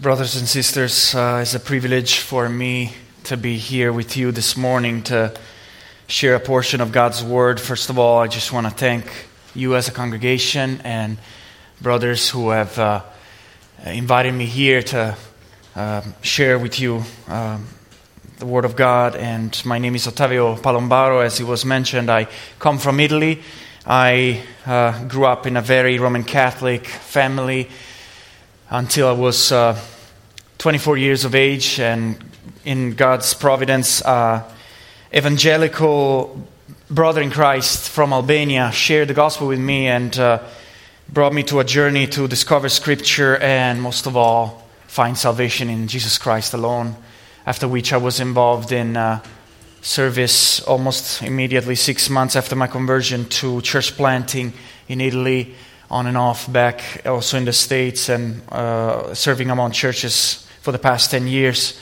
Brothers and sisters, it's a privilege for me to be here with you this morning to share a portion of God's Word. First of all, I just want to thank you as a congregation and brothers who have invited me here to share with you the Word of God. And my name is Ottavio Palombaro, as it was mentioned. I come from Italy. I grew up in a very Roman Catholic family until I was 24 years of age, and in God's providence, evangelical brother in Christ from Albania shared the gospel with me and brought me to a journey to discover Scripture and, most of all, find salvation in Jesus Christ alone, after which I was involved in service almost immediately, 6 months after my conversion, to church planting in Italy, on and off, back also in the States, and serving among churches for the past 10 years.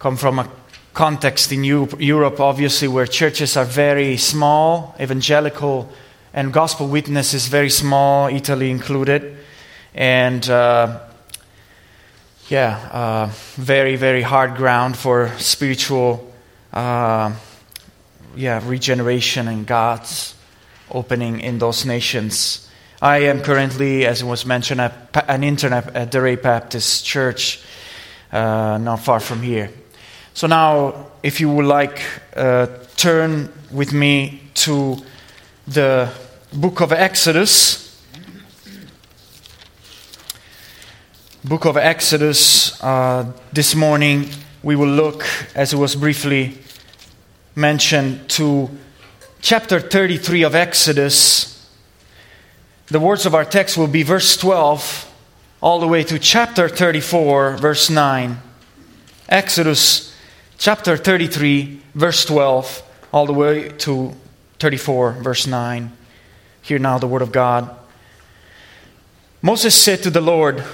Come from a context in Europe, obviously, where churches are very small, evangelical and gospel witness is very small, Italy included, and very, very hard ground for spiritual regeneration and God's opening in those nations. I am currently, as was mentioned, an intern at Delray Baptist Church, not far from here. So now, if you would like, turn with me to the book of Exodus. Book of Exodus, this morning we will look, as it was briefly mentioned, to chapter 33 of Exodus. The words of our text will be verse 12 all the way to chapter 34, verse 9. Exodus chapter 33, verse 12, all the way to 34, verse 9. Hear now the word of God. Moses said to the Lord,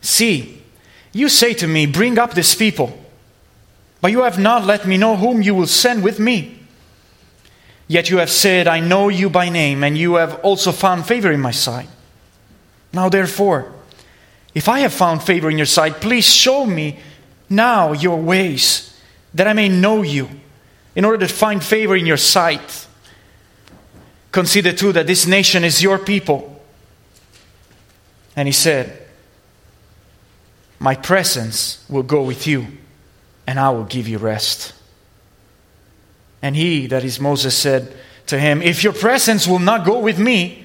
"See, you say to me, 'Bring up this people,' but you have not let me know whom you will send with me. Yet you have said, 'I know you by name,' and you have also found favor in my sight. Now therefore, if I have found favor in your sight, please show me now your ways, that I may know you, in order to find favor in your sight. Consider too that this nation is your people." And he said, "My presence will go with you, and I will give you rest." And he, that is Moses, said to him, "If your presence will not go with me,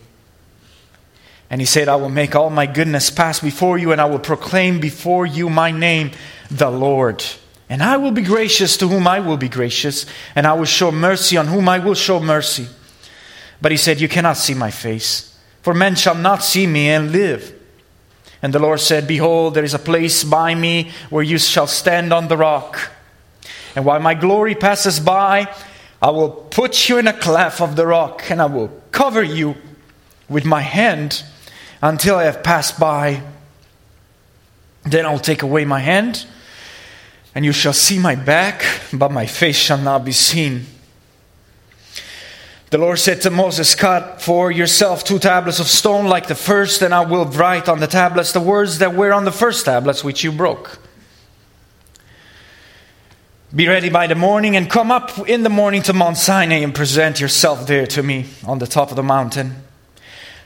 And he said, "I will make all my goodness pass before you, and I will proclaim before you my name, the Lord. And I will be gracious to whom I will be gracious, and I will show mercy on whom I will show mercy." But he said, "You cannot see my face, for men shall not see me and live." And the Lord said, "Behold, there is a place by me where you shall stand on the rock. And while my glory passes by, I will put you in a cleft of the rock, and I will cover you with my hand until I have passed by. Then I will take away my hand, and you shall see my back, but my face shall not be seen." The Lord said to Moses, "Cut for yourself 2 tablets of stone like the first, and I will write on the tablets the words that were on the first tablets which you broke. Be ready by the morning, and come up in the morning to Mount Sinai and present yourself there to me on the top of the mountain.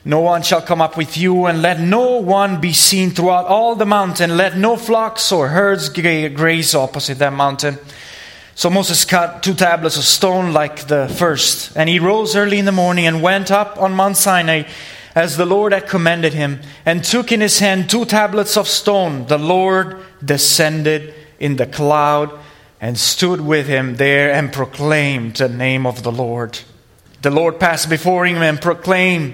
No one shall come up with you, and let no one be seen throughout all the mountain. Let no flocks or herds graze opposite that mountain." So Moses cut 2 tablets of stone like the first, and he rose early in the morning and went up on Mount Sinai as the Lord had commanded him, and took in his hand 2 tablets of stone. The Lord descended in the cloud and stood with him there and proclaimed the name of the Lord. The Lord passed before him and proclaimed,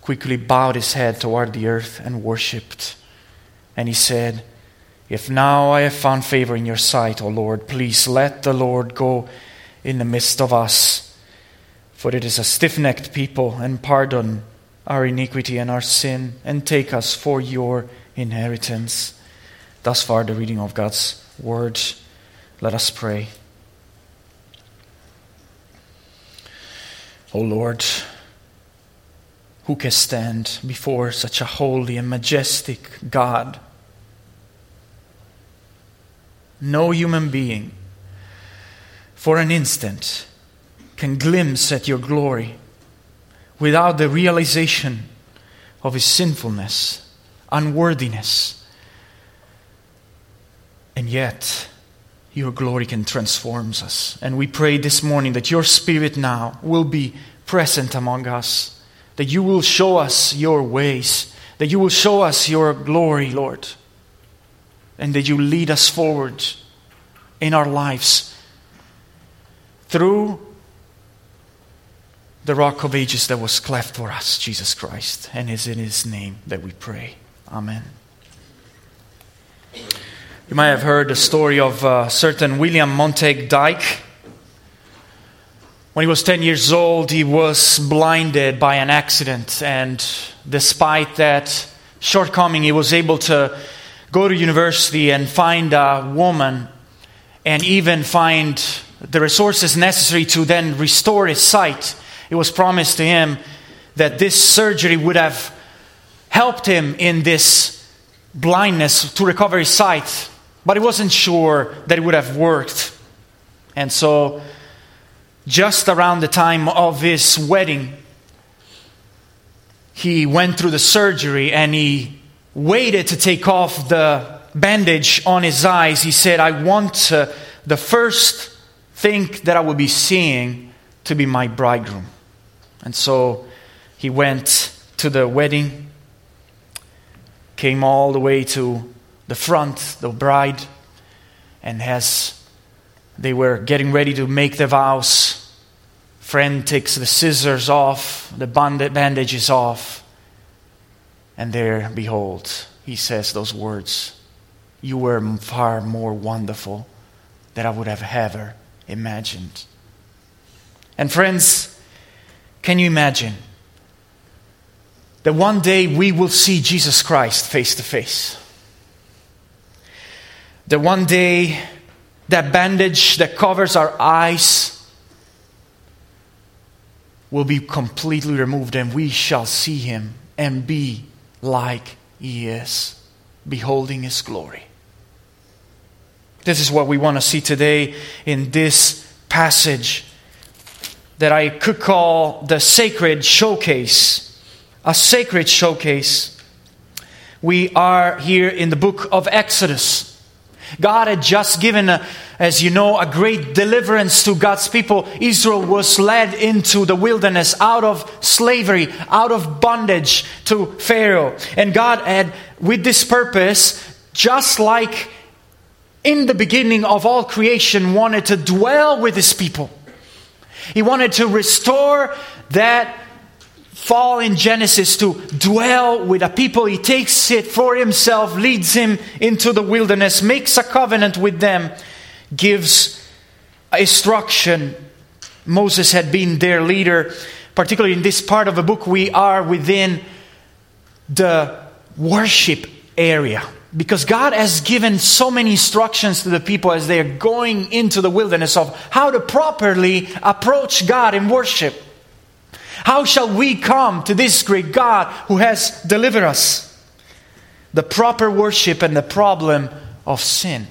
quickly bowed his head toward the earth and worshipped. And he said, "If now I have found favor in your sight, O Lord, please let the Lord go in the midst of us. For it is a stiff-necked people, and pardon our iniquity and our sin, and take us for your inheritance." Thus far the reading of God's Word. Let us pray. O Lord, who can stand before such a holy and majestic God? No human being for an instant can glimpse at your glory without the realization of his sinfulness, unworthiness. And yet, your glory can transform us. And we pray this morning that your Spirit now will be present among us, that you will show us your ways, that you will show us your glory, Lord, and that you lead us forward in our lives through the Rock of Ages that was cleft for us, Jesus Christ, and it's in His name that we pray. Amen. You might have heard the story of a certain William Montague Dyke. When he was 10 years old, he was blinded by an accident, and despite that shortcoming, he was able to go to university and find a woman and even find the resources necessary to then restore his sight. It was promised to him that this surgery would have helped him in this blindness to recover his sight, but he wasn't sure that it would have worked. And so, just around the time of his wedding, he went through the surgery and he waited to take off the bandage on his eyes. He said, "I want the first thing that I will be seeing to be my bridegroom." And so he went to the wedding, came all the way to the front, the bride, and as they were getting ready to make the vows, friend takes the scissors off, the bandage is off, and there, behold, he says those words, "You were far more wonderful than I would have ever imagined." And friends, can you imagine that one day we will see Jesus Christ face to face? That one day that bandage that covers our eyes will be completely removed, and we shall see Him and be like He is, beholding His glory. This is what we want to see today in this passage that I could call the sacred showcase. A sacred showcase. We are here in the book of Exodus. God had just given, as you know, a great deliverance to God's people. Israel was led into the wilderness, out of slavery, out of bondage to Pharaoh. And God had, with this purpose, just like in the beginning of all creation, wanted to dwell with His people. He wanted to restore that fall in Genesis to dwell with a people. He takes it for Himself, leads him into the wilderness, makes a covenant with them, gives instruction. Moses had been their leader. Particularly in this part of the book, we are within the worship area, because God has given so many instructions to the people as they are going into the wilderness of how to properly approach God in worship. How shall we come to this great God who has delivered us? The proper worship and the problem of sin.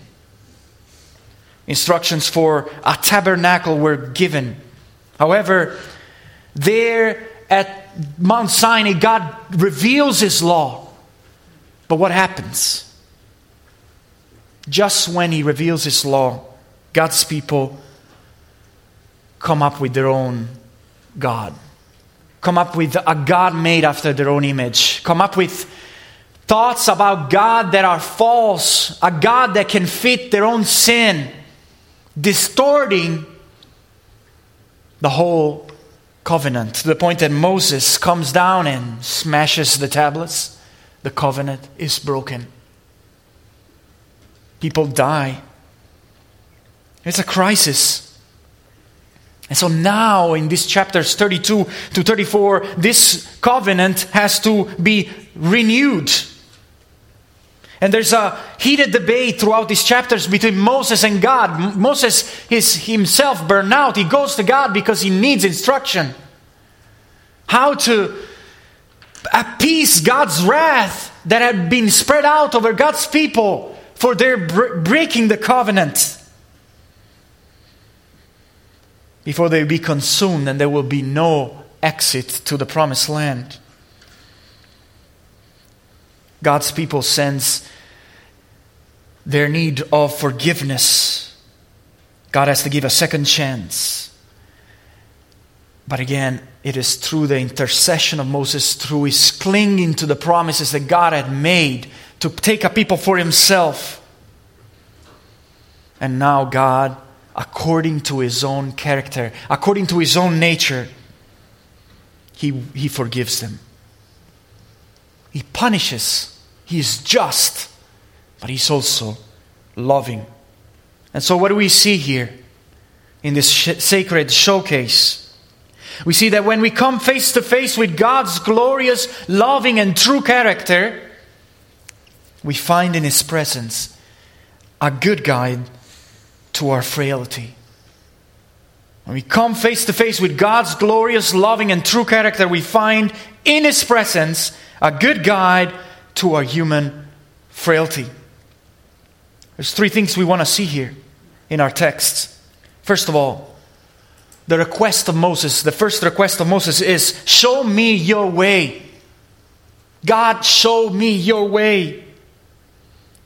Instructions for a tabernacle were given. However, there at Mount Sinai, God reveals His law. But what happens? Just when he reveals his law, God's people come up with their own God. Come up with a God made after their own image. Come up with thoughts about God that are false. A God that can fit their own sin. Distorting the whole covenant. To the point that Moses comes down and smashes the tablets. The covenant is broken. People die. It's a crisis. And so now in these chapters 32 to 34, this covenant has to be renewed. And there's a heated debate throughout these chapters between Moses and God. Moses is himself burned out. He goes to God because he needs instruction. How to appease God's wrath that had been spread out over God's people for their breaking the covenant. Before they be consumed and there will be no exit to the promised land. God's people sense their need of forgiveness. God has to give a second chance. But again, it is through the intercession of Moses, through his clinging to the promises that God had made to take a people for himself. And now God, according to his own character, according to his own nature, he forgives them. He punishes. He is just, but he's also loving. And so what do we see here in this sacred showcase? We see that when we come face to face with God's glorious, loving, and true character, we find in his presence a good guide to our frailty. When we come face to face with God's glorious, loving, and true character, we find in his presence a good guide to our human frailty. There's three things we want to see here in our text. First of all, the request of Moses, the first request of Moses is, show me your way. God, show me your way.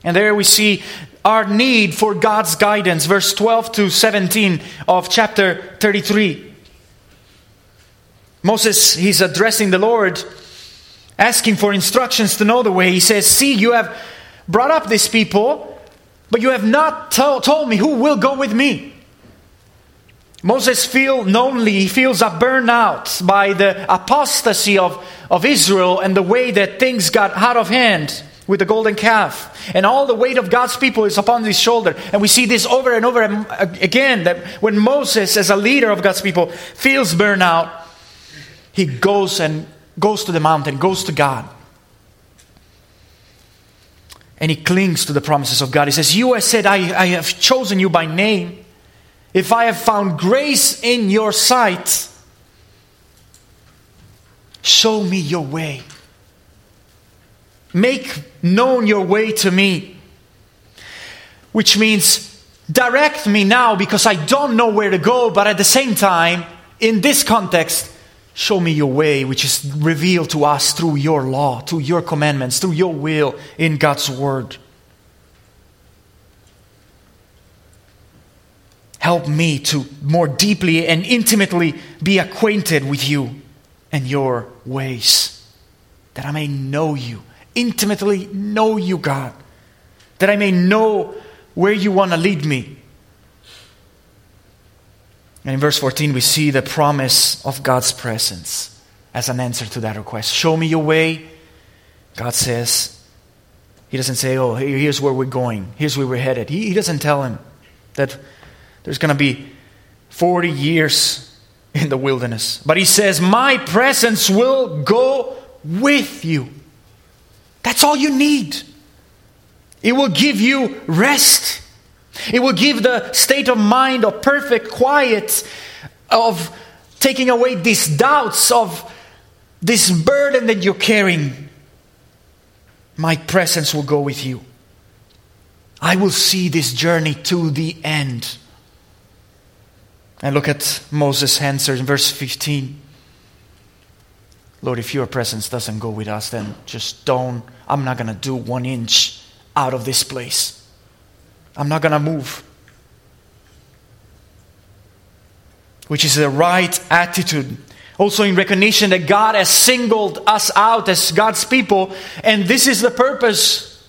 And there we see our need for God's guidance. Verse 12 to 17 of chapter 33. Moses, he's addressing the Lord, asking for instructions to know the way. He says, see, you have brought up these people, but you have not told me who will go with me. Moses feels lonely. He feels burned out by the apostasy of Israel and the way that things got out of hand with the golden calf. And all the weight of God's people is upon his shoulder. And we see this over and over again, that when Moses, as a leader of God's people, feels burned out, he goes to the mountain, goes to God. And he clings to the promises of God. He says, you have said, I have chosen you by name. If I have found grace in your sight, show me your way. Make known your way to me. Which means, direct me now because I don't know where to go. But at the same time, in this context, show me your way, which is revealed to us through your law, through your commandments, through your will in God's word. Help me to more deeply and intimately be acquainted with you and your ways, that I may know you, intimately know you, God, that I may know where you want to lead me. And in verse 14, we see the promise of God's presence as an answer to that request. Show me your way. God says, he doesn't say, oh, here's where we're going. Here's where we're headed. He doesn't tell him that there's going to be 40 years in the wilderness. But he says, my presence will go with you. That's all you need. It will give you rest. It will give the state of mind of perfect quiet, of taking away these doubts, of this burden that you're carrying. My presence will go with you. I will see this journey to the end. And look at Moses' answer in verse 15. Lord, if your presence doesn't go with us, then just don't. I'm not going to do 1 inch out of this place. I'm not going to move. Which is the right attitude. Also in recognition that God has singled us out as God's people. And this is the purpose,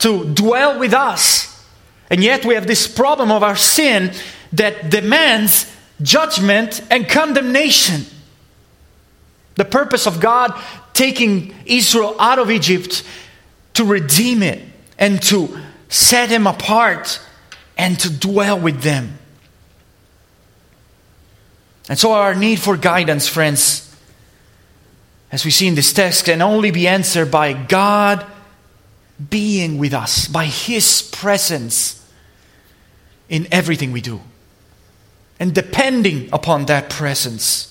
to dwell with us. And yet we have this problem of our sin that demands judgment and condemnation. The purpose of God taking Israel out of Egypt to redeem it and to set them apart and to dwell with them. And so our need for guidance, friends, as we see in this text, can only be answered by God being with us, by His presence in everything we do, and depending upon that presence.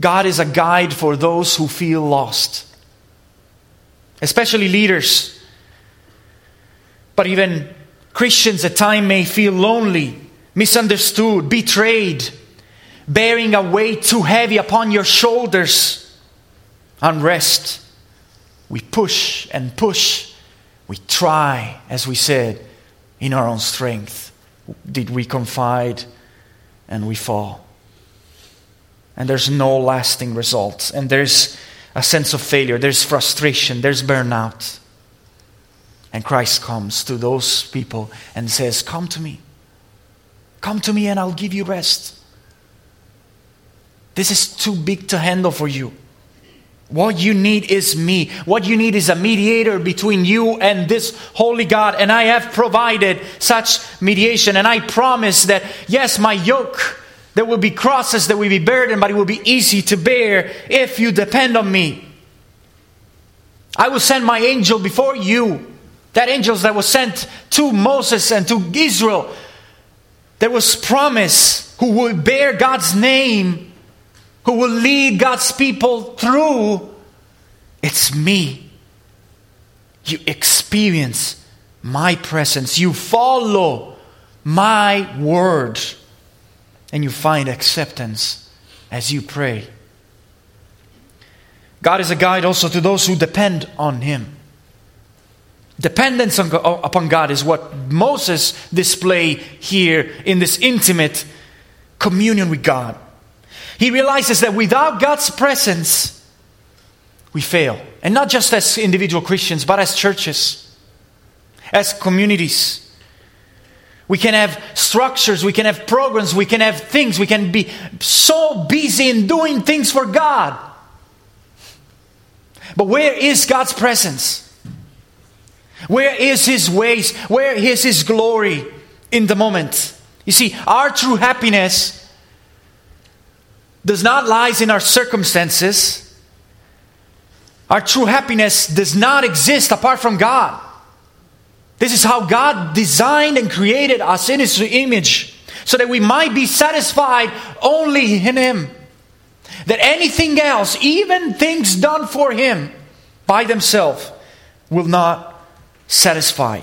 God is a guide for those who feel lost, especially leaders. But even Christians at times may feel lonely, misunderstood, betrayed, bearing a weight too heavy upon your shoulders. Unrest. We push and push. We try, as we said, in our own strength. Did we confide, and we fall. And there's no lasting results. And there's a sense of failure. There's frustration. There's burnout. And Christ comes to those people and says, come to me. Come to me and I'll give you rest. This is too big to handle for you. What you need is me. What you need is a mediator between you and this holy God. And I have provided such mediation. And I promise that, yes, my yoke, there will be crosses, there will be burden, but it will be easy to bear if you depend on me. I will send my angel before you. That angel that was sent to Moses and to Israel. There was promise, who will bear God's name, who will lead God's people through. It's me. You experience my presence. You follow my word. And you find acceptance as you pray. God is a guide also to those who depend on Him. Dependence upon God is what Moses displayed here in this intimate communion with God. He realizes that without God's presence, we fail. And not just as individual Christians, but as churches, as communities. We can have structures, we can have programs, we can have things, we can be so busy in doing things for God. But where is God's presence? Where is His ways? Where is His glory in the moment? You see, our true happiness does not lie in our circumstances. Our true happiness does not exist apart from God. This is how God designed and created us in His image, so that we might be satisfied only in Him. That anything else, even things done for Him by themselves, will not satisfy.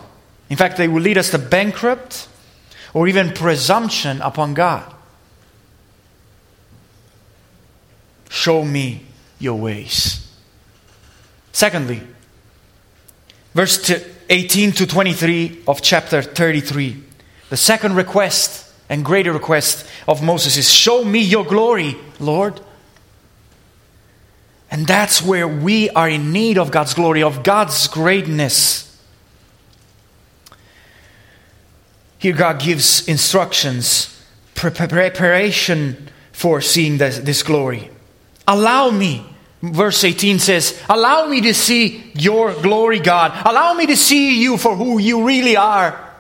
In fact, they will lead us to bankrupt or even presumption upon God. Show me your ways. Secondly, verse 18 to 23 of chapter 33. The second request and greater request of Moses is, show me your glory, Lord. And that's where we are in need of God's glory, of God's greatness. Here God gives instructions, preparation for seeing this glory. Allow me. Verse 18 says, allow me to see your glory, God. Allow me to see you for who you really are.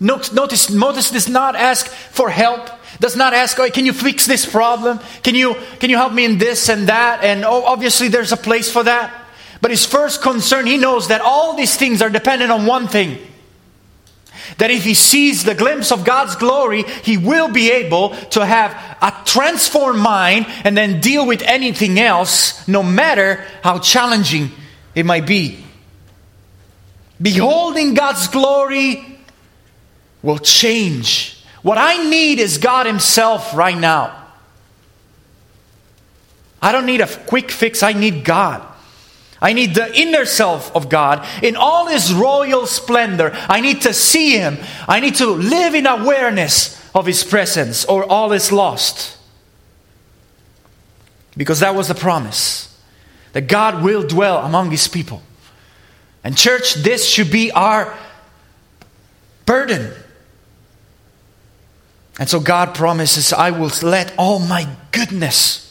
Notice Moses does not ask for help. Does not ask, oh, can you fix this problem? Can you help me in this and that? And obviously there's a place for that. But his first concern, he knows that all these things are dependent on one thing. That if he sees the glimpse of God's glory, he will be able to have a transformed mind and then deal with anything else, no matter how challenging it might be. Beholding God's glory will change. What I need is God Himself right now. I don't need a quick fix. I need God. I need the inner self of God in all His royal splendor. I need to see Him. I need to live in awareness of His presence, or all is lost. Because that was the promise, that God will dwell among His people. And church, this should be our burden. And so God promises, I will let all my goodness.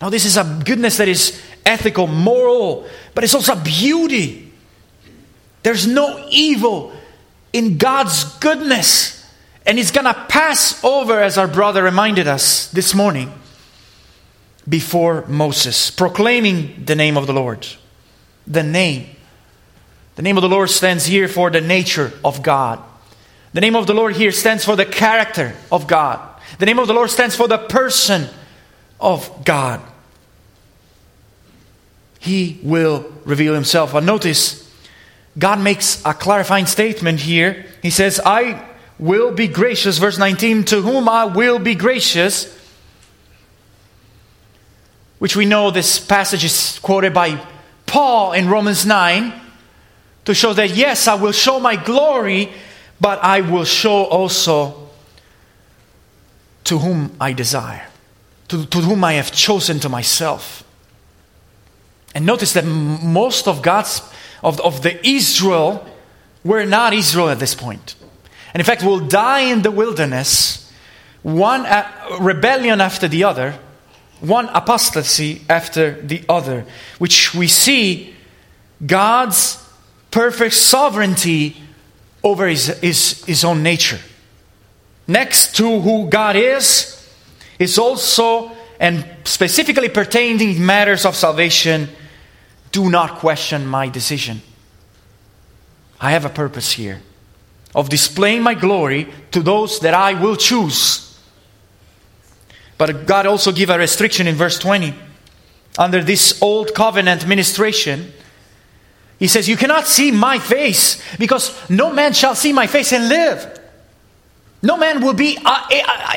Now this is a goodness that is ethical, moral, but it's also beauty. There's no evil in God's goodness. And it's going to pass over, as our brother reminded us this morning, before Moses, proclaiming the name of the Lord. The name. The name of the Lord stands here for the nature of God. The name of the Lord here stands for the character of God. The name of the Lord stands for the person of God. He will reveal Himself. And notice, God makes a clarifying statement here. He says, I will be gracious, verse 19, to whom I will be gracious. Which we know this passage is quoted by Paul in Romans 9 to show that, yes, I will show my glory, but I will show also to whom I desire, to whom I have chosen to myself. And notice that most of God's, of the Israel, were not Israel at this point. And in fact, will die in the wilderness, one rebellion after the other, one apostasy after the other, which we see God's perfect sovereignty over his own nature. Next to who God is also, and specifically pertaining to matters of salvation, do not question my decision. I have a purpose here of displaying my glory to those that I will choose. But God also gives a restriction in verse 20. Under this old covenant ministration, He says, you cannot see my face, because no man shall see my face and live. No man will be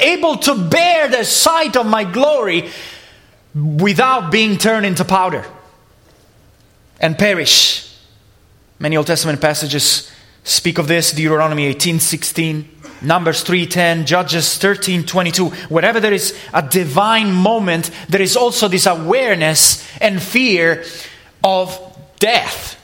able to bear the sight of my glory without being turned into powder and perish. Many Old Testament passages speak of this. Deuteronomy 18:16. Numbers 3:10, Judges 13:22. Wherever there is a divine moment, there is also this awareness and fear of death.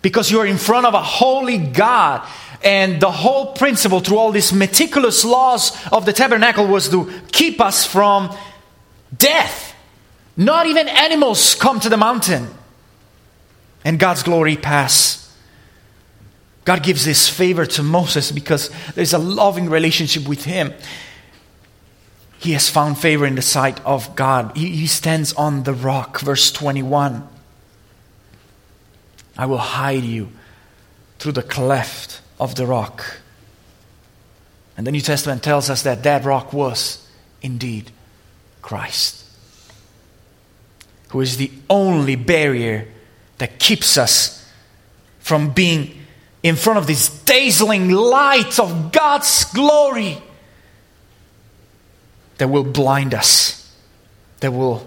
Because you are in front of a holy God. And the whole principle through all these meticulous laws of the tabernacle was to keep us from death. Not even animals come to the mountain. And God's glory pass. God gives this favor to Moses because there's a loving relationship with him. He has found favor in the sight of God. He stands on the rock. Verse 21. I will hide you through the cleft of the rock. And the New Testament tells us that that rock was indeed Christ, who is the only barrier that keeps us from being in front of this dazzling light of God's glory that will blind us, that will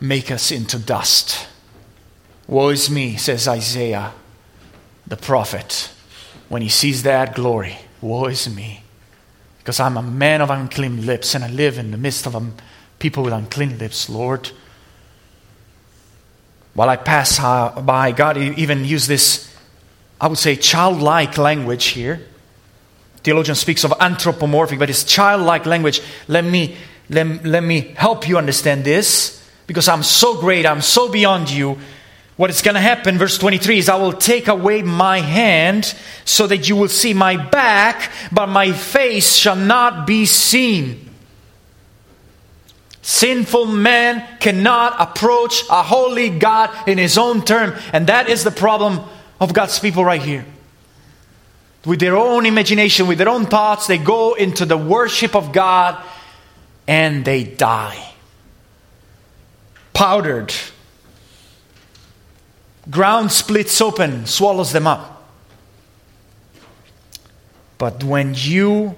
make us into dust. Woe is me, says Isaiah, the prophet, when he sees that glory. Woe is me, because I'm a man of unclean lips, and I live in the midst of people with unclean lips, Lord. While I pass by, God even used this, I would say, childlike language here. Theologian speaks of anthropomorphic, but it's childlike language. Let me help you understand this, because I'm so great, I'm so beyond you. What is going to happen, verse 23, is I will take away my hand so that you will see my back, but my face shall not be seen. Sinful man cannot approach a holy God in his own term, and that is the problem of God's people right here. With their own imagination, with their own thoughts, they go into the worship of God and they die. Powdered. Ground splits open, swallows them up. But when you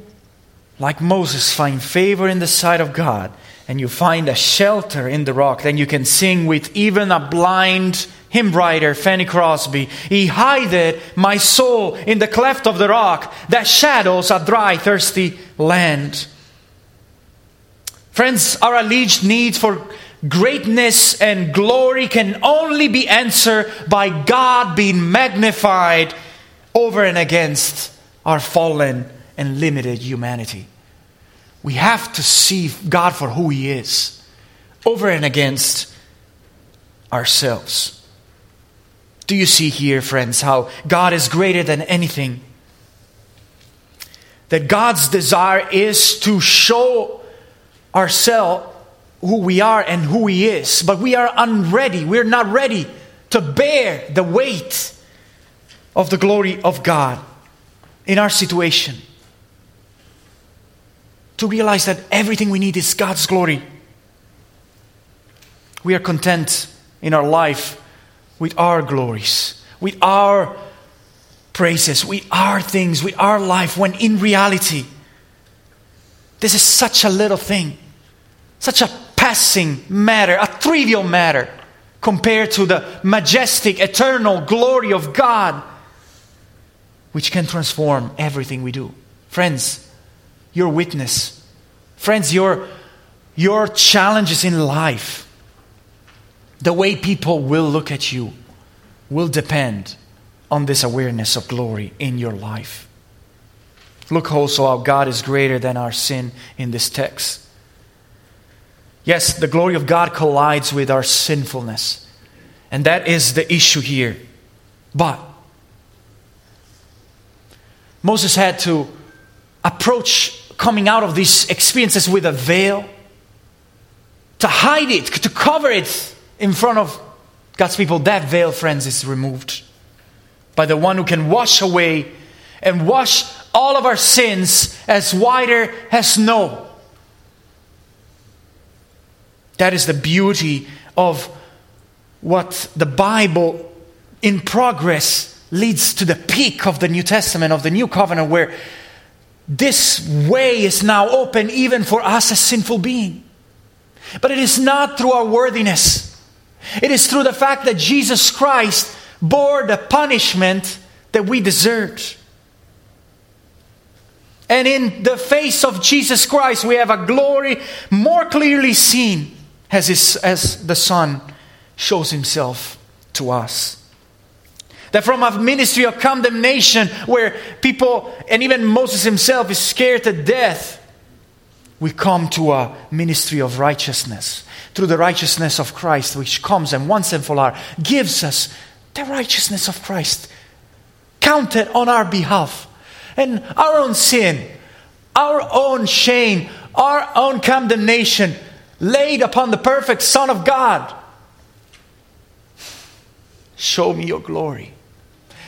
like Moses, find favor in the sight of God, and you find a shelter in the rock, then you can sing with even a blind hymn writer, Fanny Crosby. He hideth my soul in the cleft of the rock that shadows a dry, thirsty land. Friends, our alleged need for greatness and glory can only be answered by God being magnified over and against our fallen and limited humanity. We have to see God for who He is, over and against ourselves. Do you see here, friends, how God is greater than anything? That God's desire is to show ourselves who we are and who He is, but we are unready. We're not ready to bear the weight of the glory of God in our situation. To realize that everything we need is God's glory. We are content in our life with our glories, with our praises, with our things, with our life, when in reality, this is such a little thing, such a passing matter, a trivial matter, compared to the majestic, eternal glory of God, which can transform everything we do. Friends, your witness. Friends, your challenges in life, the way people will look at you, will depend on this awareness of glory in your life. Look also how God is greater than our sin in this text. Yes, the glory of God collides with our sinfulness, and that is the issue here. But Moses had to approach coming out of these experiences with a veil, to hide it, to cover it in front of God's people. That veil, friends, is removed by the one who can wash away and wash all of our sins as whiter as snow. That is the beauty of what the Bible in progress leads to the peak of the New Testament, of the New Covenant, where this way is now open even for us as sinful beings. But it is not through our worthiness. It is through the fact that Jesus Christ bore the punishment that we deserved. And in the face of Jesus Christ, we have a glory more clearly seen as the Son shows Himself to us. That from a ministry of condemnation, where people, and even Moses himself, is scared to death, we come to a ministry of righteousness. Through the righteousness of Christ, which comes and once and for all gives us the righteousness of Christ, counted on our behalf. And our own sin, our own shame, our own condemnation, laid upon the perfect Son of God. Show me your glory.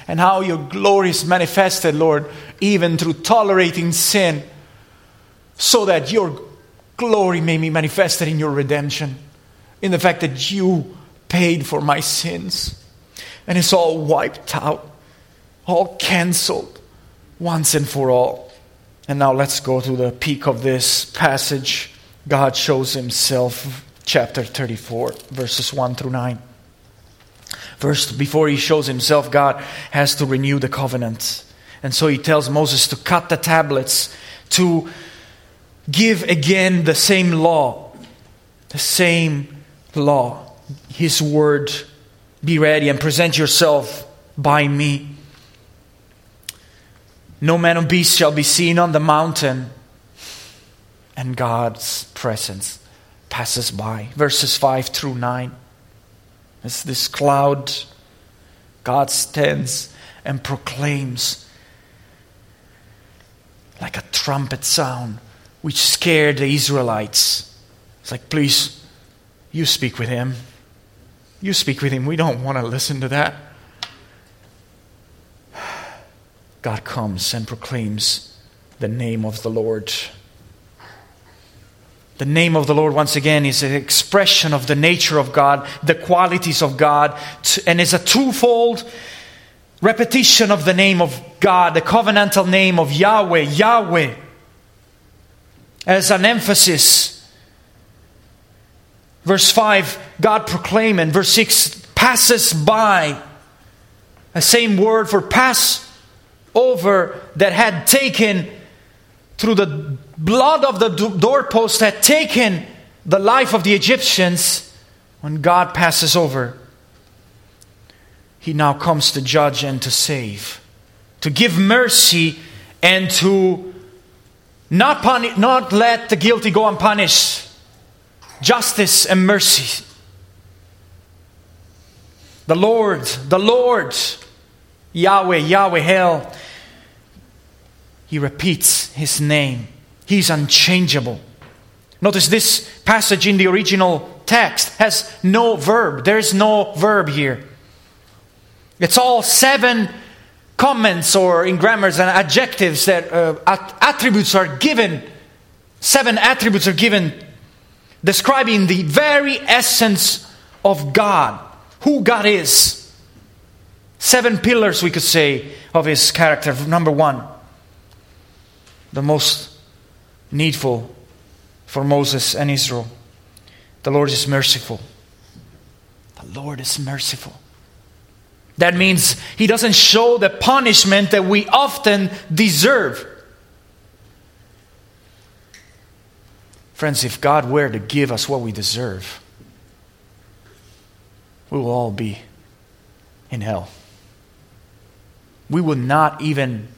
And how your glory is manifested, Lord, even through tolerating sin, so that your glory may be manifested in your redemption, in the fact that you paid for my sins, and it's all wiped out, all canceled, once and for all. And now let's go to the peak of this passage. God shows Himself, chapter 34, verses 1 through 9. First, before He shows Himself, God has to renew the covenant. And so He tells Moses to cut the tablets, to give again the same law, His word. Be ready and present yourself by me. No man or beast shall be seen on the mountain. And God's presence passes by. Verses 5 through 9. As this cloud, God stands and proclaims like a trumpet sound, which scared the Israelites. It's like, please, you speak with Him. You speak with Him. We don't want to listen to that. God comes and proclaims the name of the Lord. The name of the Lord, once again, is an expression of the nature of God, the qualities of God, and is a twofold repetition of the name of God, the covenantal name of Yahweh. Yahweh, as an emphasis. Verse 5, God proclaim, and verse 6, passes by. The same word for pass over that had taken, through the blood of the doorpost, had taken the life of the Egyptians. When God passes over, He now comes to judge and to save, to give mercy, and to not let the guilty go unpunished. Justice and mercy. The Lord, Yahweh, Yahweh Hell, He repeats His name. He's unchangeable. Notice this passage in the original text has no verb. There is no verb here. It's all 7 comments, or in grammars and adjectives, that attributes are given. 7 attributes are given describing the very essence of God. Who God is. 7 pillars, we could say, of His character. Number 1, the most needful for Moses and Israel. The Lord is merciful. The Lord is merciful. That means He doesn't show the punishment that we often deserve. Friends, if God were to give us what we deserve, we will all be in hell. We will not even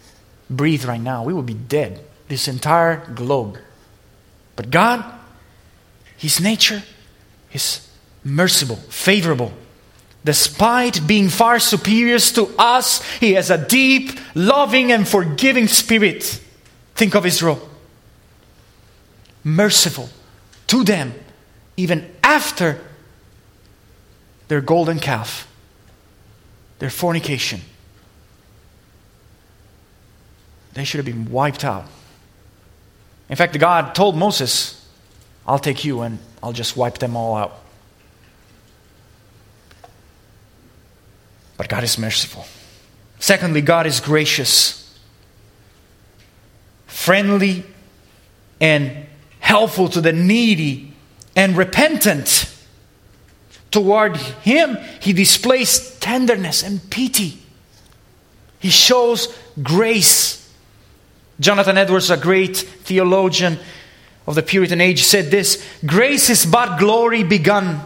breathe right now. We will be dead, this entire globe. But God, His nature is merciful, favorable. Despite being far superior to us, He has a deep, loving, and forgiving spirit. Think of Israel. Merciful to them, even after their golden calf, their fornication. They should have been wiped out. In fact, God told Moses, I'll take you and I'll just wipe them all out. But God is merciful. Secondly, God is gracious, friendly, and helpful to the needy and repentant. Toward Him, He displays tenderness and pity. He shows grace. Jonathan Edwards, a great theologian of the Puritan age, said this: grace is but glory begun,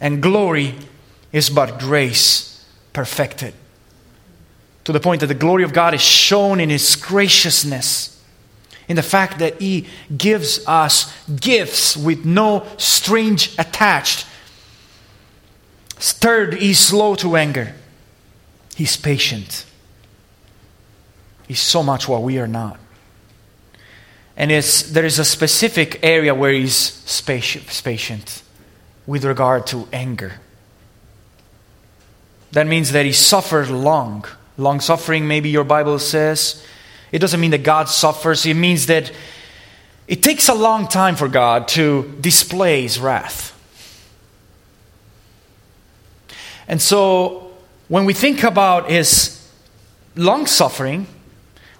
and glory is but grace perfected. To the point that the glory of God is shown in His graciousness, in the fact that He gives us gifts with no strings attached. Third, He's slow to anger. He's patient. He's so much what we are not. And there is a specific area where He's patient with regard to anger. That means that He suffers long. Long suffering, maybe your Bible says. It doesn't mean that God suffers. It means that it takes a long time for God to display His wrath. And so, when we think about His long-suffering,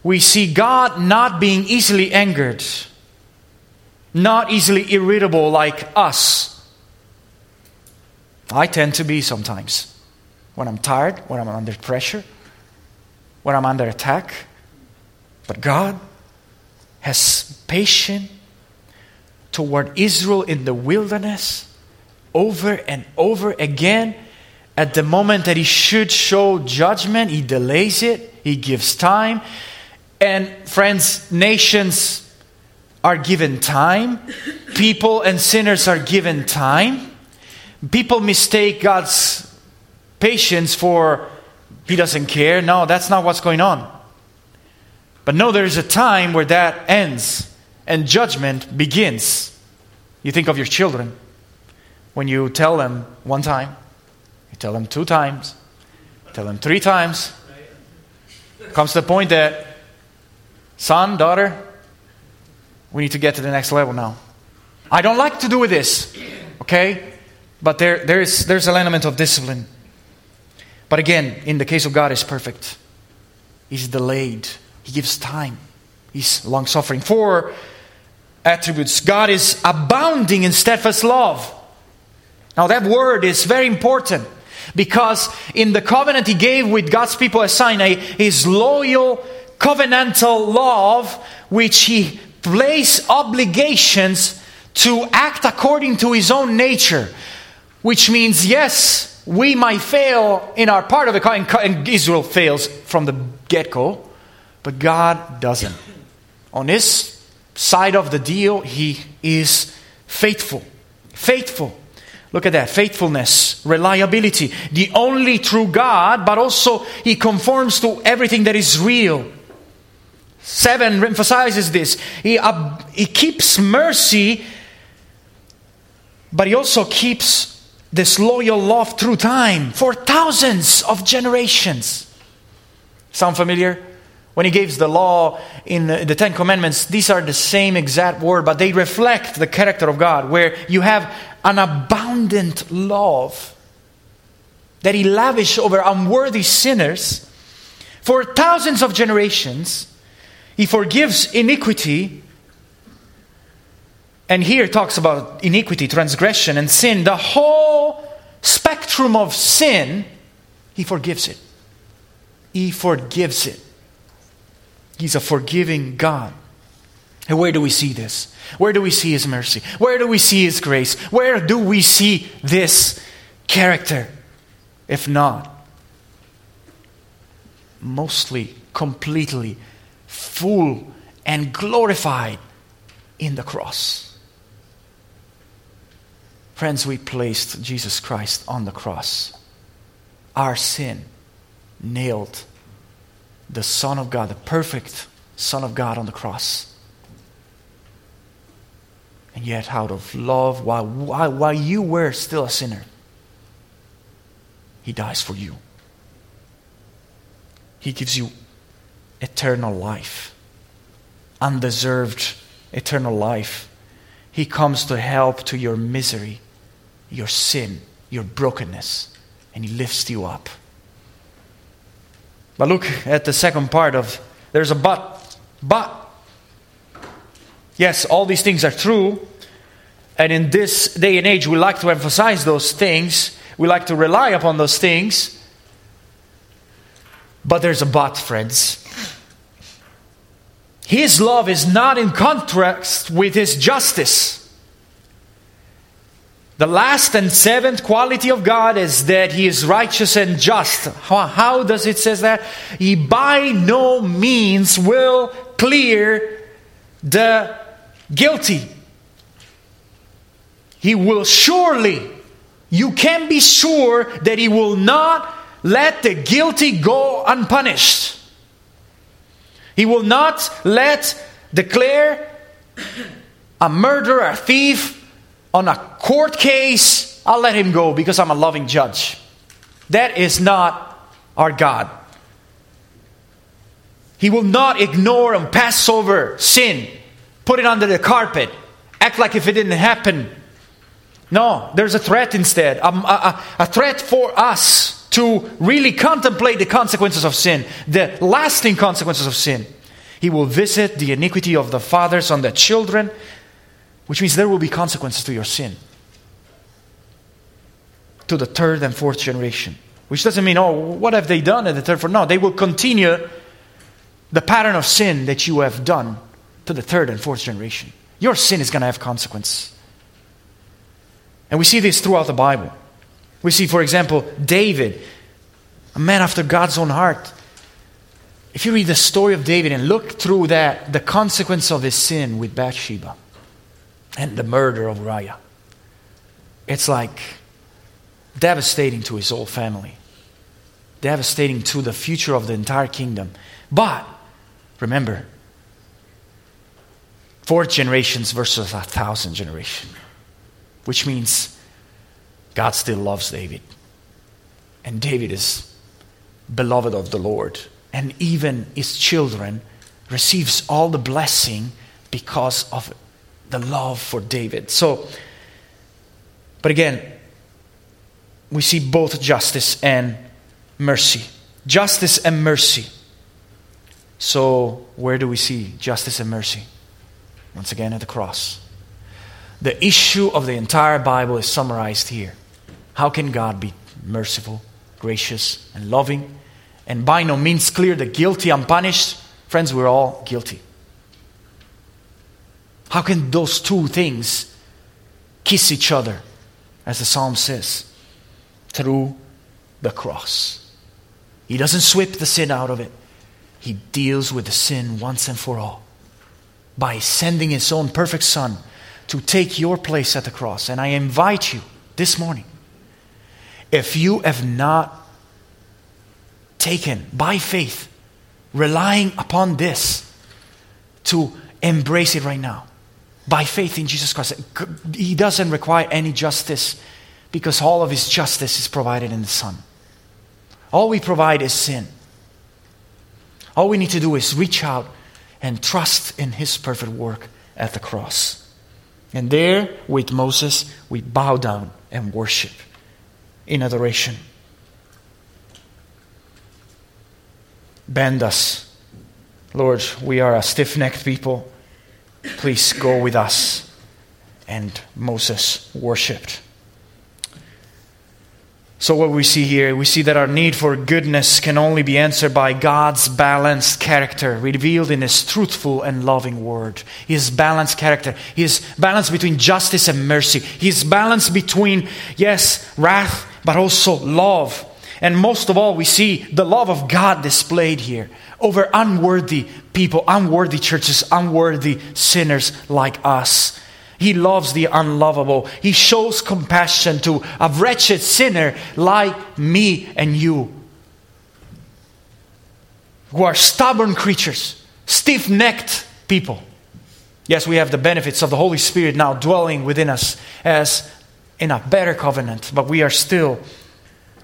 we see God not being easily angered, not easily irritable like us. I tend to be sometimes. When I'm tired, when I'm under pressure, when I'm under attack. But God has patience toward Israel in the wilderness over and over again. At the moment that He should show judgment, He delays it. He gives time. And friends, nations are given time. People and sinners are given time. People mistake God's patience for He doesn't care. No, that's not what's going on. But no, there is a time where that ends and judgment begins. You think of your children. When you tell them one time, tell them 2 times, tell them 3 times. Comes to the point that, son, daughter, we need to get to the next level now. I don't like to do with this, okay? But there's an element of discipline. But again, in the case of God, it's perfect. He's delayed. He gives time. He's long-suffering. 4, attributes. God is abounding in steadfast love. Now that word is very important, because in the covenant he gave with God's people at Sinai, his loyal covenantal love, which he placed obligations to act according to his own nature. Which means, yes, we might fail in our part of the covenant, and Israel fails from the get-go, but God doesn't. On his side of the deal, he is faithful. Faithful. Look at that. Faithfulness, reliability. The only true God, but also he conforms to everything that is real. 7 emphasizes this. He keeps mercy, but he also keeps this loyal love through time for thousands of generations. Sound familiar? When he gives the law in the Ten Commandments, these are the same exact word, but they reflect the character of God, where you have an abundant love that he lavished over unworthy sinners for thousands of generations. He forgives iniquity. And here it talks about iniquity, transgression, and sin. The whole spectrum of sin, he forgives it. He forgives it. He's a forgiving God. And where do we see this? Where do we see his mercy? Where do we see his grace? Where do we see this character? If not, mostly, completely, full and glorified in the cross. Friends, we placed Jesus Christ on the cross. Our sin nailed the Son of God, the perfect Son of God, on the cross. And yet, out of love, while you were still a sinner, he dies for you. He gives you eternal life, undeserved eternal life. He comes to help to your misery, your sin, your brokenness, and he lifts you up. But look at the second part of, there's a but. But, yes, all these things are true, and in this day and age we like to emphasize those things, we like to rely upon those things, but there's a but, friends. His love is not in contrast with his justice. The last and seventh quality of God is that he is righteous and just. How does it say that? He by no means will clear the guilty. He will surely, you can be sure that he will not let the guilty go unpunished. He will not declare a murderer, a thief, on a court case, I'll let him go because I'm a loving judge. That is not our God. He will not ignore and pass over sin, put it under the carpet, act like if it didn't happen. No, there's a threat instead, a threat for us to really contemplate the consequences of sin, the lasting consequences of sin. He will visit the iniquity of the fathers on the children, which means there will be consequences to your sin, to the third and fourth generation. Which doesn't mean, oh, what have they done in the third? No, they will continue the pattern of sin that you have done to the third and fourth generation. Your sin is going to have consequence. And we see this throughout the Bible. We see, for example, David, a man after God's own heart. If you read the story of David and look through that, the consequence of his sin with Bathsheba and the murder of Uriah, it's like devastating to his whole family, devastating to the future of the entire kingdom. But remember, 4 generations versus 1,000 generations, which means God still loves David. And David is beloved of the Lord. And even his children receives all the blessing because of the love for David. So, but again, we see both justice and mercy. Justice and mercy. So, where do we see justice and mercy? Once again, at the cross. The issue of the entire Bible is summarized here. How can God be merciful, gracious, and loving, and by no means clear the guilty unpunished? Friends, we're all guilty. How can those two things kiss each other, as the psalm says? Through the cross. He doesn't sweep the sin out of it. He deals with the sin once and for all by sending His own perfect Son to take your place at the cross. And I invite you this morning, if you have not taken by faith, relying upon this, to embrace it right now. By faith in Jesus Christ. He doesn't require any justice, because all of His justice is provided in the Son. All we provide is sin. All we need to do is reach out and trust in His perfect work at the cross. And there, with Moses, we bow down and worship in adoration. Bend us. Lord, we are a stiff-necked people. Please go with us. And Moses worshipped. So what we see here, we see that our need for goodness can only be answered by God's balanced character revealed in His truthful and loving Word. His balanced character. His balance between justice and mercy. His balance between, yes, wrath, but also love. And most of all, we see the love of God displayed here over unworthy people, unworthy churches, unworthy sinners like us. He loves the unlovable. He shows compassion to a wretched sinner like me and you, who are stubborn creatures, stiff-necked people. Yes, we have the benefits of the Holy Spirit now dwelling within us as in a better covenant, but we are still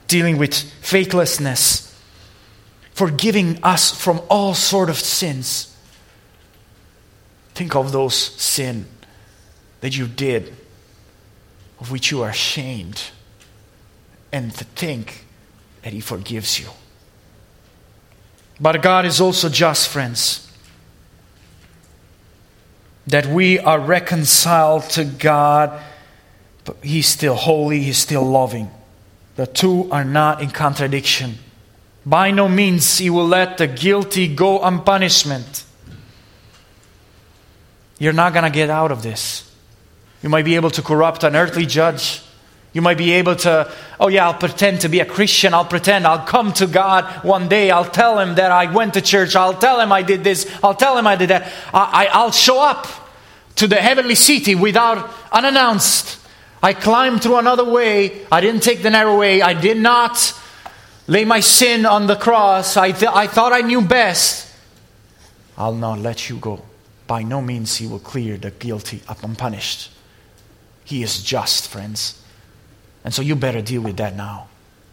dealing with faithlessness, forgiving us from all sort of sins. Think of those sins that you did, of which you are ashamed, and to think that He forgives you. But God is also just, friends, that we are reconciled to God, but He's still holy, He's still loving. The two are not in contradiction. By no means He will let the guilty go unpunished. You're not going to get out of this. You might be able to corrupt an earthly judge. You might be able to, oh yeah, I'll pretend to be a Christian. I'll pretend I'll come to God one day. I'll tell Him that I went to church. I'll tell Him I did this. I'll tell Him I did that. I'll show up to the heavenly city without unannounced. I climbed through another way. I didn't take the narrow way. I did not lay my sin on the cross. I thought I knew best. I'll not let you go. By no means He will clear the guilty unpunished. He is just, friends. And so you better deal with that now.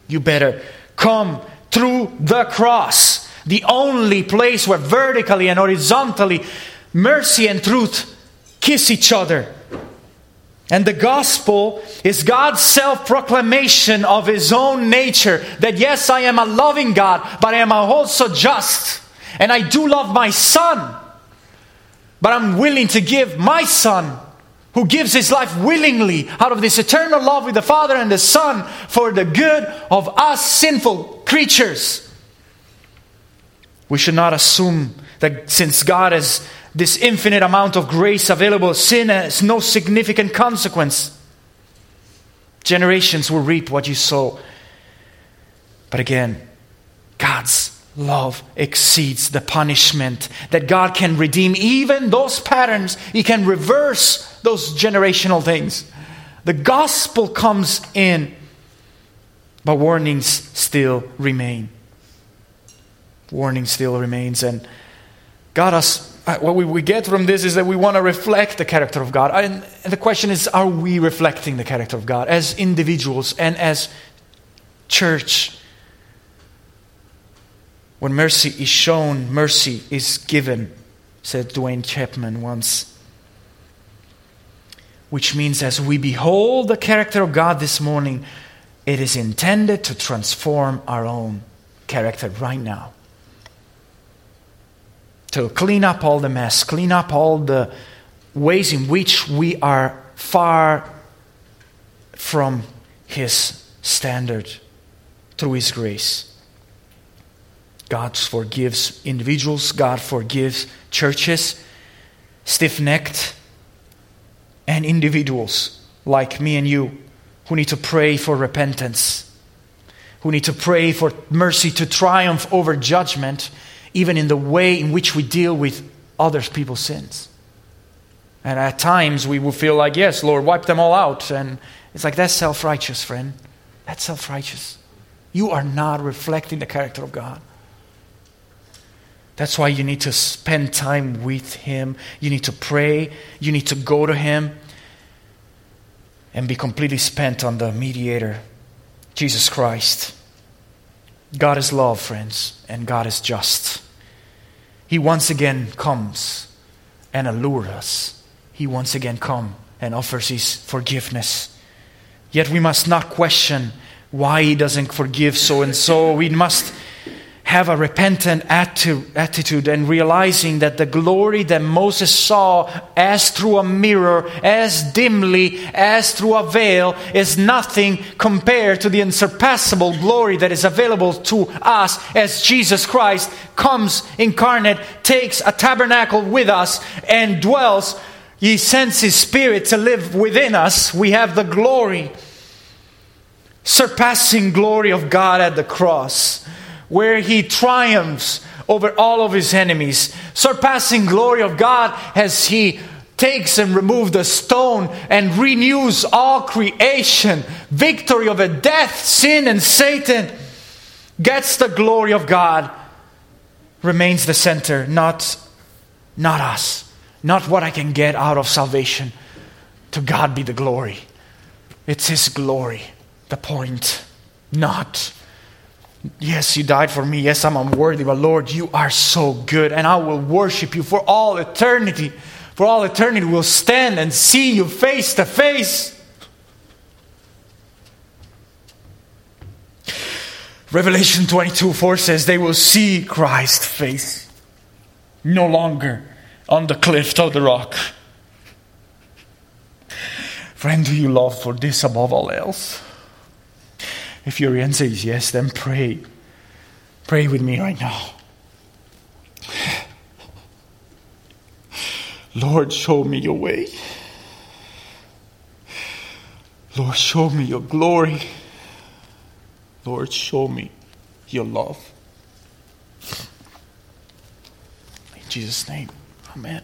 You better come through the cross, the only place where vertically and horizontally mercy and truth kiss each other. And the gospel is God's self-proclamation of His own nature, that yes, I am a loving God, but I am also just. And I do love my Son, but I'm willing to give my Son, who gives His life willingly out of this eternal love with the Father and the Son, for the good of us sinful creatures. We should not assume that since God has this infinite amount of grace available, sin has no significant consequence. Generations will reap what you sow. But again, God's love exceeds the punishment, that God can redeem even those patterns. He can reverse those generational things. The gospel comes in, but warnings still remain. Warning still remains. And God us, what we get from this is that we want to reflect the character of God. And the question is, are we reflecting the character of God as individuals and as church? When mercy is shown, mercy is given, said Dwayne Chapman once. Which means as we behold the character of God this morning, it is intended to transform our own character right now. To clean up all the mess, clean up all the ways in which we are far from His standard through His grace. God forgives individuals. God forgives churches, stiff-necked, and individuals like me and you who need to pray for repentance, who need to pray for mercy to triumph over judgment, even in the way in which we deal with other people's sins. And at times we will feel like, yes, Lord, wipe them all out. And it's like, that's self-righteous, friend. That's self-righteous. You are not reflecting the character of God. That's why you need to spend time with Him. You need to pray. You need to go to Him and be completely spent on the mediator, Jesus Christ. God is love, friends, and God is just. He once again comes and allures us. He once again comes and offers His forgiveness. Yet we must not question why He doesn't forgive so and so. We must have a repentant attitude and realizing that the glory that Moses saw as through a mirror, as dimly, as through a veil, is nothing compared to the unsurpassable glory that is available to us as Jesus Christ comes incarnate, takes a tabernacle with us and dwells. He sends His Spirit to live within us. We have the glory, surpassing glory of God at the cross, where He triumphs over all of His enemies. Surpassing glory of God as He takes and removes the stone and renews all creation. Victory over death, sin, and Satan. Gets the glory of God. Remains the center. Not us. Not what I can get out of salvation. To God be the glory. It's His glory. The point. Not, yes, You died for me. Yes, I'm unworthy. But Lord, You are so good. And I will worship You for all eternity. For all eternity, we'll stand and see You face to face. Revelation 22:4 says, they will see Christ's face. No longer on the cliff of the rock. Friend, do you love for this above all else? If your answer is yes, then pray. Pray with me right now. Lord, show me Your way. Lord, show me Your glory. Lord, show me Your love. In Jesus' name, amen.